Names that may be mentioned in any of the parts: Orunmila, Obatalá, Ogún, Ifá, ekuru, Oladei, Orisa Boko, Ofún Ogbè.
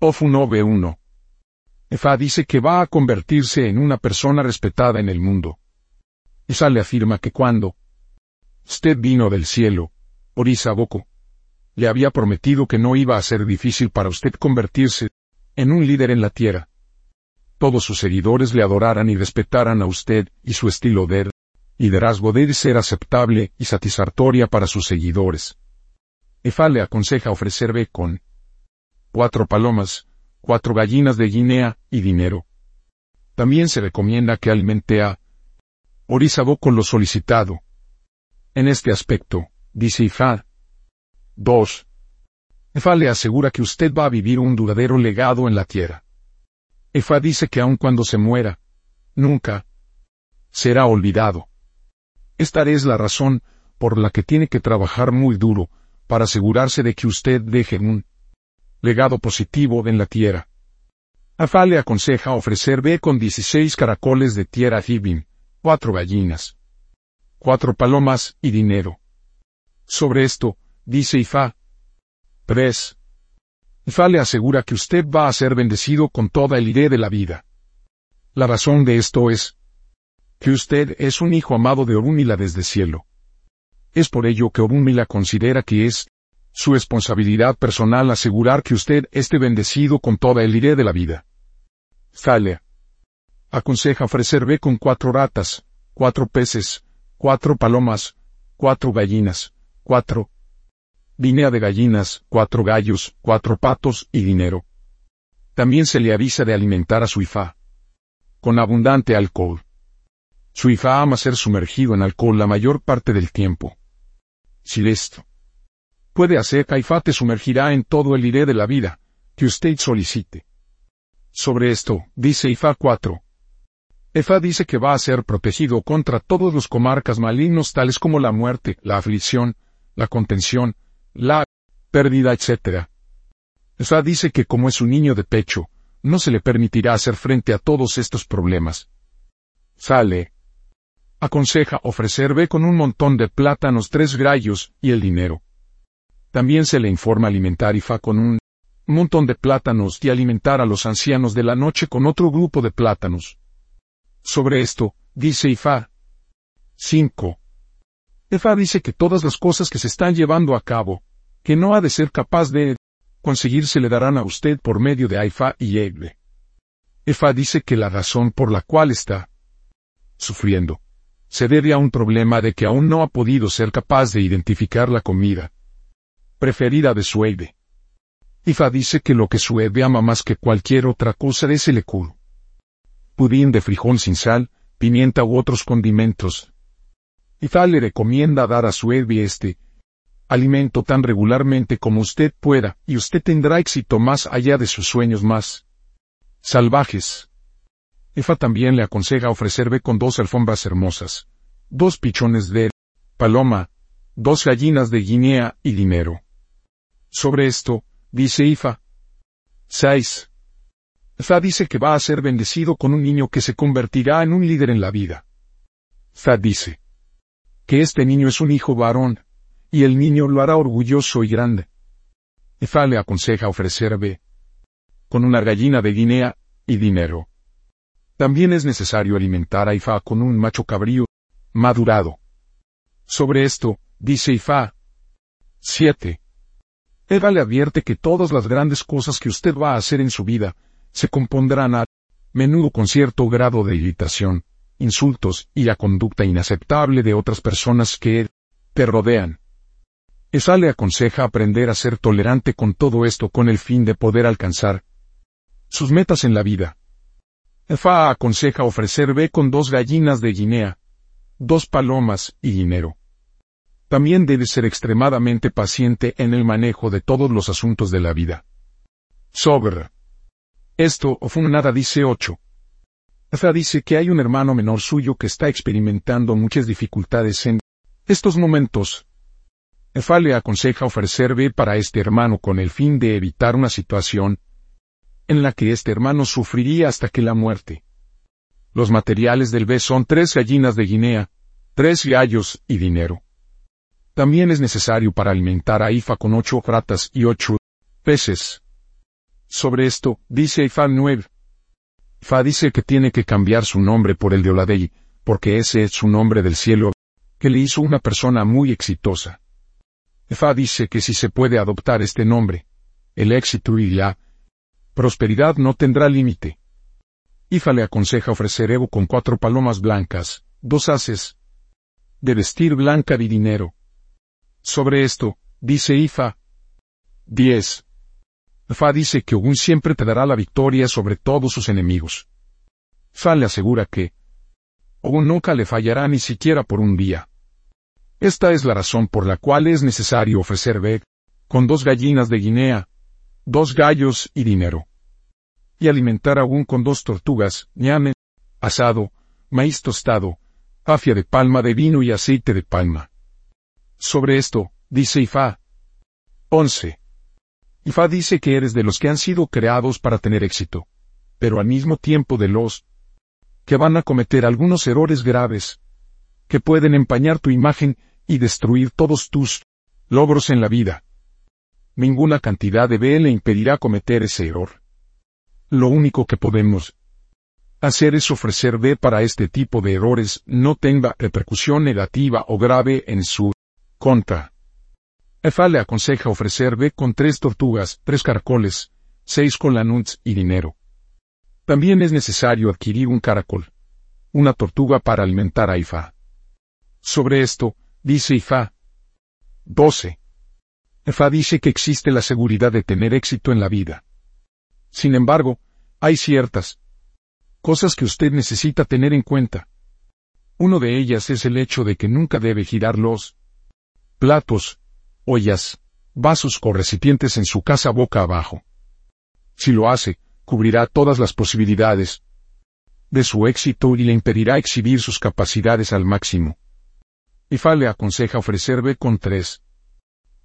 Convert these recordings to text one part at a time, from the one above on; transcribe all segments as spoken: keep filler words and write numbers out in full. Ofún Ogbè uno. Efa dice que va a convertirse en una persona respetada en el mundo. Esa le afirma que cuando usted vino del cielo, Orisa Boko, le había prometido que no iba a ser difícil para usted convertirse en un líder en la tierra. Todos sus seguidores le adoraran y respetaran a usted, y su estilo de liderazgo debe ser aceptable y satisfactoria para sus seguidores. Efa le aconseja ofrecer be con cuatro palomas, cuatro gallinas de Guinea, y dinero. También se recomienda que alimente a Orisa Boko lo solicitado. En este aspecto, dice Ifá. dos. Ifá le asegura que usted va a vivir un duradero legado en la tierra. Ifá dice que aun cuando se muera, nunca será olvidado. Esta es la razón por la que tiene que trabajar muy duro para asegurarse de que usted deje un legado positivo en la tierra. Ifá le aconseja ofrecer be con dieciséis caracoles de tierra Hibim, cuatro gallinas, cuatro palomas y dinero. Sobre esto, dice Ifá. tres. Ifá le asegura que usted va a ser bendecido con toda el iré de la vida. La razón de esto es que usted es un hijo amado de Orunmila desde cielo. Es por ello que Orunmila considera que es su responsabilidad personal asegurar que usted esté bendecido con toda el iré de la vida. Ifá aconseja ofrecer be con cuatro ratas, cuatro peces, cuatro palomas, cuatro gallinas, cuatro guinea de gallinas, cuatro gallos, cuatro patos y dinero. También se le avisa de alimentar a su Ifá con abundante alcohol. Su Ifá ama ser sumergido en alcohol la mayor parte del tiempo. Si esto puede hacer, Ifá te sumergirá en todo el iré de la vida que usted solicite. Sobre esto, dice Ifá. cuatro. Ifá dice que va a ser protegido contra todos los comarcas malignos tales como la muerte, la aflicción, la contención, la pérdida, etcétera. Ifá dice que como es un niño de pecho, no se le permitirá hacer frente a todos estos problemas. Sale. Aconseja ofrecer be con un montón de plátanos, tres gallos y el dinero. También se le informa alimentar Ifá con un montón de plátanos y alimentar a los ancianos de la noche con otro grupo de plátanos. Sobre esto, dice Ifá. cinco. Ifá dice que todas las cosas que se están llevando a cabo, que no ha de ser capaz de conseguir, se le darán a usted por medio de Ifá y Ogbè. Ifá dice que la razón por la cual está sufriendo se debe a un problema de que aún no ha podido ser capaz de identificar la comida preferida de su Ogbè. Ifá dice que lo que su Ogbè ama más que cualquier otra cosa es el ekuru, pudín de frijol sin sal, pimienta u otros condimentos. Ifá le recomienda dar a su Ogbè este alimento tan regularmente como usted pueda, y usted tendrá éxito más allá de sus sueños más salvajes. Ifá también le aconseja ofrecer be con dos alfombras hermosas, dos pichones de paloma, dos gallinas de Guinea y dinero. Sobre esto, dice Ifá. seis. Ifá dice que va a ser bendecido con un niño que se convertirá en un líder en la vida. Ifá dice que este niño es un hijo varón, y el niño lo hará orgulloso y grande. Ifá le aconseja ofrecer be con una gallina de Guinea y dinero. También es necesario alimentar a Ifá con un macho cabrío madurado. Sobre esto, dice Ifá. siete. Ifá le advierte que todas las grandes cosas que usted va a hacer en su vida se compondrán a menudo con cierto grado de irritación, insultos y la conducta inaceptable de otras personas que te rodean. Ifá le aconseja aprender a ser tolerante con todo esto con el fin de poder alcanzar sus metas en la vida. Ifá aconseja ofrecer be con dos gallinas de Guinea, dos palomas y dinero. También debe ser extremadamente paciente en el manejo de todos los asuntos de la vida. Sobre esto, Ofún nada dice ocho. Ifá dice que hay un hermano menor suyo que está experimentando muchas dificultades en estos momentos. Ifá le aconseja ofrecer be para este hermano con el fin de evitar una situación en la que este hermano sufriría hasta que la muerte. Los materiales del be son tres gallinas de Guinea, tres gallos y dinero. También es necesario para alimentar a Ifá con ocho ratas y ocho peces. Sobre esto, dice Ifá nueve. Ifá dice que tiene que cambiar su nombre por el de Oladei, porque ese es su nombre del cielo, que le hizo una persona muy exitosa. Ifá dice que si se puede adoptar este nombre, el éxito y la prosperidad no tendrá límite. Ifá le aconseja ofrecer Evo con cuatro palomas blancas, dos haces de vestir blanca de dinero. Sobre esto, dice Ifá diez. Ifá dice que Ogún siempre te dará la victoria sobre todos sus enemigos. Ifá le asegura que Ogún nunca le fallará ni siquiera por un día. Esta es la razón por la cual es necesario ofrecer Beg, con dos gallinas de Guinea, dos gallos y dinero. Y alimentar a Ogún con dos tortugas, ñame, asado, maíz tostado, afia de palma de vino y aceite de palma. Sobre esto, dice Ifá once. Ifá dice que eres de los que han sido creados para tener éxito, pero al mismo tiempo de los que van a cometer algunos errores graves, que pueden empañar tu imagen y destruir todos tus logros en la vida. Ninguna cantidad de B le impedirá cometer ese error. Lo único que podemos hacer es ofrecer B para este tipo de errores no tenga repercusión negativa o grave en su contra. Ifá le aconseja ofrecer B con tres tortugas, tres caracoles, seis colanuts y dinero. También es necesario adquirir un caracol, una tortuga para alimentar a Ifá. Sobre esto, dice Ifá doce. Ifá dice que existe la seguridad de tener éxito en la vida. Sin embargo, hay ciertas cosas que usted necesita tener en cuenta. Uno de ellas es el hecho de que nunca debe girar los platos, ollas, vasos o recipientes en su casa boca abajo. Si lo hace, cubrirá todas las posibilidades de su éxito y le impedirá exhibir sus capacidades al máximo. Ifá le aconseja ofrecer B con tres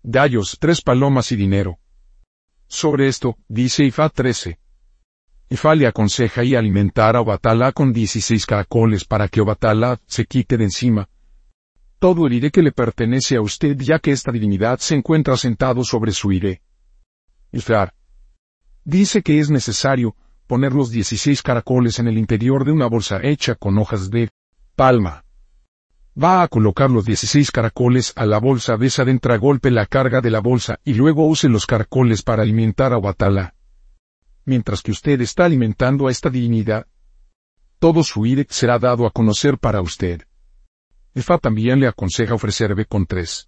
gallos, tres palomas y dinero. Sobre esto, dice Ifá trece. Ifá le aconseja y alimentar a Obatalá con dieciséis caracoles para que Obatalá se quite de encima todo el iré que le pertenece a usted, ya que esta divinidad se encuentra sentado sobre su iré. Ifá dice que es necesario poner los dieciséis caracoles en el interior de una bolsa hecha con hojas de palma. Va a colocar los dieciséis caracoles a la bolsa, desadentrar golpe la carga de la bolsa y luego use los caracoles para alimentar a Obatalá. Mientras que usted está alimentando a esta divinidad, todo su iré será dado a conocer para usted. Ifá también le aconseja ofrecer B con tres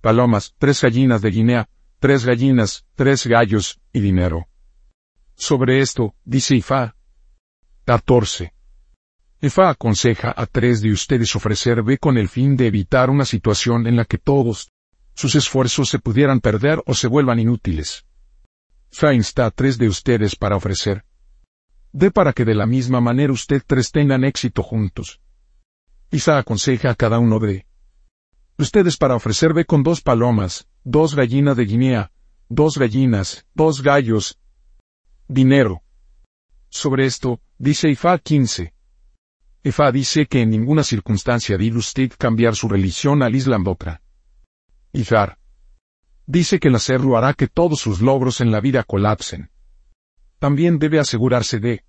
palomas, tres gallinas de Guinea, tres gallinas, tres gallos y dinero. Sobre esto, dice Ifá catorce. Ifá aconseja a tres de ustedes ofrecer B con el fin de evitar una situación en la que todos sus esfuerzos se pudieran perder o se vuelvan inútiles. Ifá insta a tres de ustedes para ofrecer D para que de la misma manera usted tres tengan éxito juntos. Ifá aconseja a cada uno de ustedes para ofrecer B con dos palomas, dos gallinas de Guinea, dos gallinas, dos gallos, dinero. Sobre esto, dice Ifá quince. Ifá dice que en ninguna circunstancia debe usted cambiar su religión al Islam Dokra. Ifá dice que el hacerlo hará que todos sus logros en la vida colapsen. También debe asegurarse de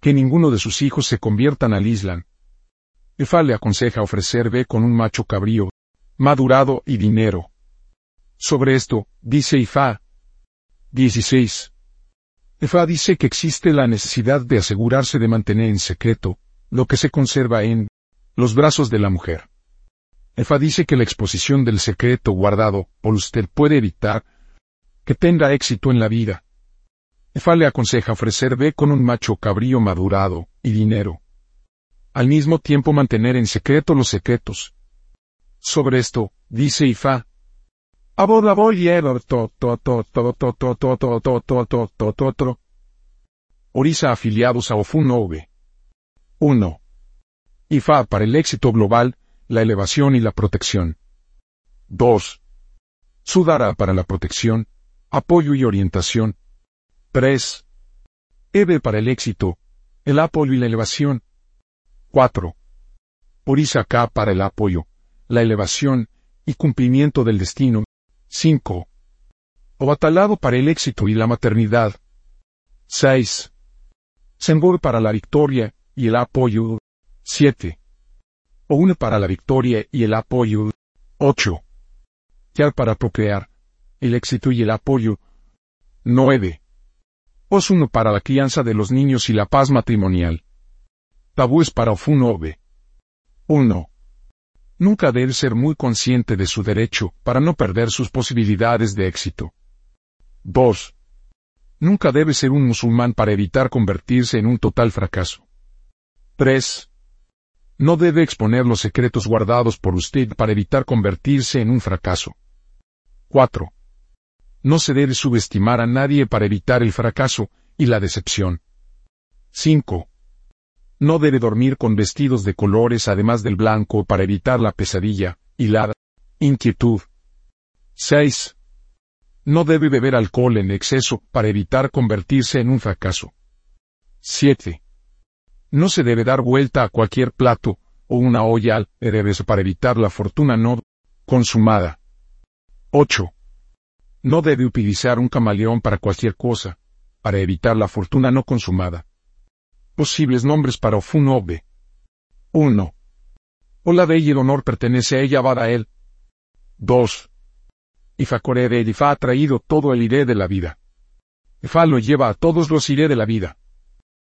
que ninguno de sus hijos se conviertan al Islam. Ifá le aconseja ofrecer B con un macho cabrío, madurado y dinero. Sobre esto, dice Ifá dieciséis. Ifá dice que existe la necesidad de asegurarse de mantener en secreto lo que se conserva en los brazos de la mujer. Ifá dice que la exposición del secreto guardado por usted puede evitar que tenga éxito en la vida. Ifá le aconseja ofrecer B con un macho cabrío madurado y dinero. Al mismo tiempo mantener en secreto los secretos. Sobre esto, dice Ifá Orisa afiliados a Ofún Ogbè. uno. Ifá para el éxito global, la elevación y la protección. dos. Sudara para la protección, apoyo y orientación. tres. Ebe para el éxito, el apoyo y la elevación. cuatro. Orisa K para el apoyo, la elevación y cumplimiento del destino. cinco. o atalado para el éxito y la maternidad. seis. Sembor para la victoria y el apoyo. siete. Oúne para la victoria y el apoyo. ocho. Tiar para procrear, el éxito y el apoyo. nueve. Osuno para la crianza de los niños y la paz matrimonial. Tabúes para Ofún Ogbè. uno. Nunca debe ser muy consciente de su derecho para no perder sus posibilidades de éxito. dos. Nunca debe ser un musulmán para evitar convertirse en un total fracaso. tres. No debe exponer los secretos guardados por usted para evitar convertirse en un fracaso. cuatro. No se debe subestimar a nadie para evitar el fracaso y la decepción. cinco. No debe dormir con vestidos de colores además del blanco para evitar la pesadilla y la inquietud. seis. No debe beber alcohol en exceso para evitar convertirse en un fracaso. siete. No se debe dar vuelta a cualquier plato o una olla al revés para evitar la fortuna no consumada. ocho. No debe utilizar un camaleón para cualquier cosa, para evitar la fortuna no consumada. Posibles nombres para Ofún Ogbè. uno. Oladei y el honor pertenece a ella, va a él. dos. Ifacore de Edifa ha traído todo el iré de la vida. Efa lo lleva a todos los iré de la vida.